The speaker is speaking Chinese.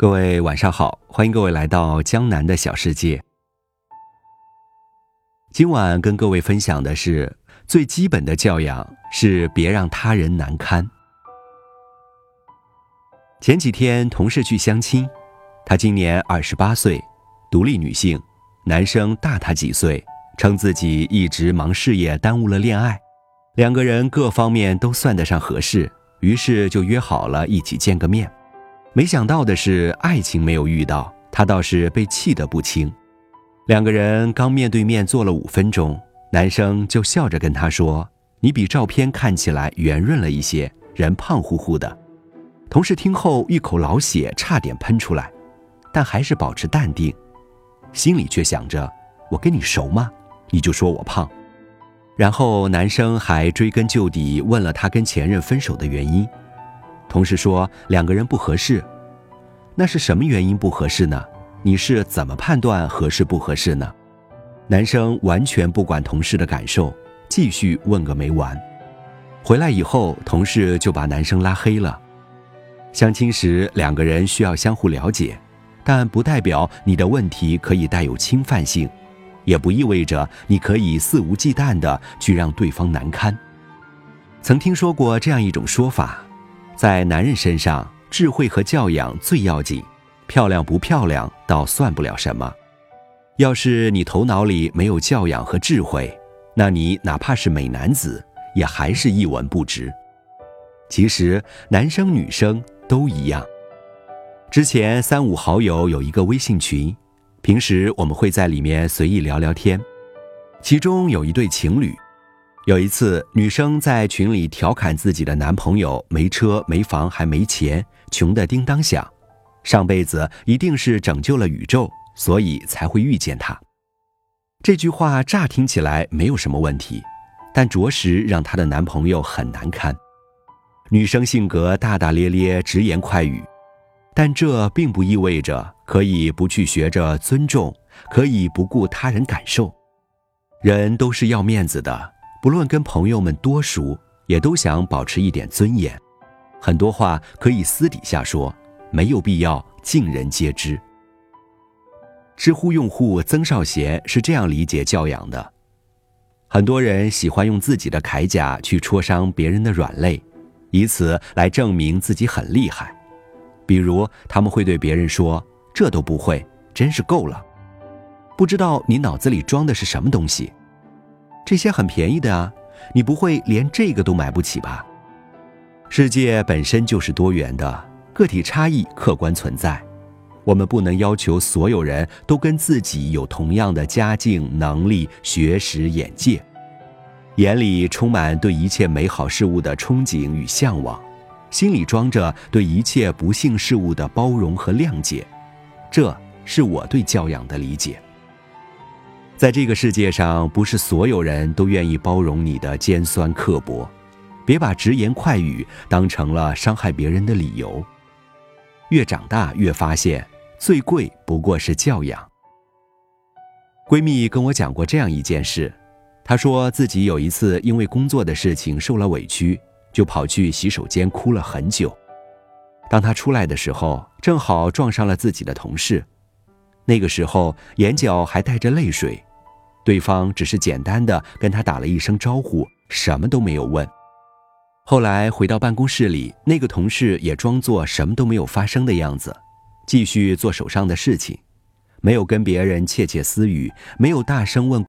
各位晚上好，欢迎各位来到江南的小世界。今晚跟各位分享的是，最基本的教养是别让他人难堪。前几天同事去相亲，她今年28岁，独立女性，男生大她几岁，称自己一直忙事业耽误了恋爱，两个人各方面都算得上合适，于是就约好了一起见个面。没想到的是，爱情没有遇到，他倒是被气得不轻。两个人刚面对面坐了5分钟，男生就笑着跟他说：“你比照片看起来圆润了一些，人胖乎乎的。”同事听后一口老血差点喷出来，但还是保持淡定，心里却想着：“我跟你熟吗？你就说我胖。”然后男生还追根究底问了他跟前任分手的原因。同事说两个人不合适。那是什么原因不合适呢？你是怎么判断合适不合适呢？男生完全不管同事的感受，继续问个没完。回来以后，同事就把男生拉黑了。相亲时两个人需要相互了解，但不代表你的问题可以带有侵犯性，也不意味着你可以肆无忌惮地去让对方难堪。曾听说过这样一种说法，在男人身上，智慧和教养最要紧，漂亮不漂亮倒算不了什么。要是你头脑里没有教养和智慧，那你哪怕是美男子，也还是一文不值。其实男生女生都一样。之前3、5好友有一个微信群，平时我们会在里面随意聊聊天。其中有一对情侣，有一次女生在群里调侃自己的男朋友没车没房还没钱，穷得叮当响，上辈子一定是拯救了宇宙，所以才会遇见他。这句话乍听起来没有什么问题，但着实让她的男朋友很难堪。女生性格大大咧咧，直言快语，但这并不意味着可以不去学着尊重，可以不顾他人感受。人都是要面子的，不论跟朋友们多熟，也都想保持一点尊严。很多话可以私底下说，没有必要尽人皆知。知乎用户曾少贤是这样理解教养的：很多人喜欢用自己的铠甲去戳伤别人的软肋，以此来证明自己很厉害。比如他们会对别人说：“这都不会，真是够了。不知道你脑子里装的是什么东西？这些很便宜的啊，你不会连这个都买不起吧？”世界本身就是多元的，个体差异客观存在，我们不能要求所有人都跟自己有同样的家境、能力、学识、眼界。眼里充满对一切美好事物的憧憬与向往，心里装着对一切不幸事物的包容和谅解。这是我对教养的理解。在这个世界上，不是所有人都愿意包容你的尖酸刻薄，别把直言快语当成了伤害别人的理由。越长大越发现，最贵不过是教养。闺蜜跟我讲过这样一件事，她说自己有一次因为工作的事情受了委屈，就跑去洗手间哭了很久。当她出来的时候，正好撞上了自己的同事，那个时候眼角还带着泪水。对方只是简单的跟他打了一声招呼，什么都没有问。后来回到办公室里，那个同事也装作什么都没有发生的样子，继续做手上的事情，没有跟别人窃窃私语，没有大声问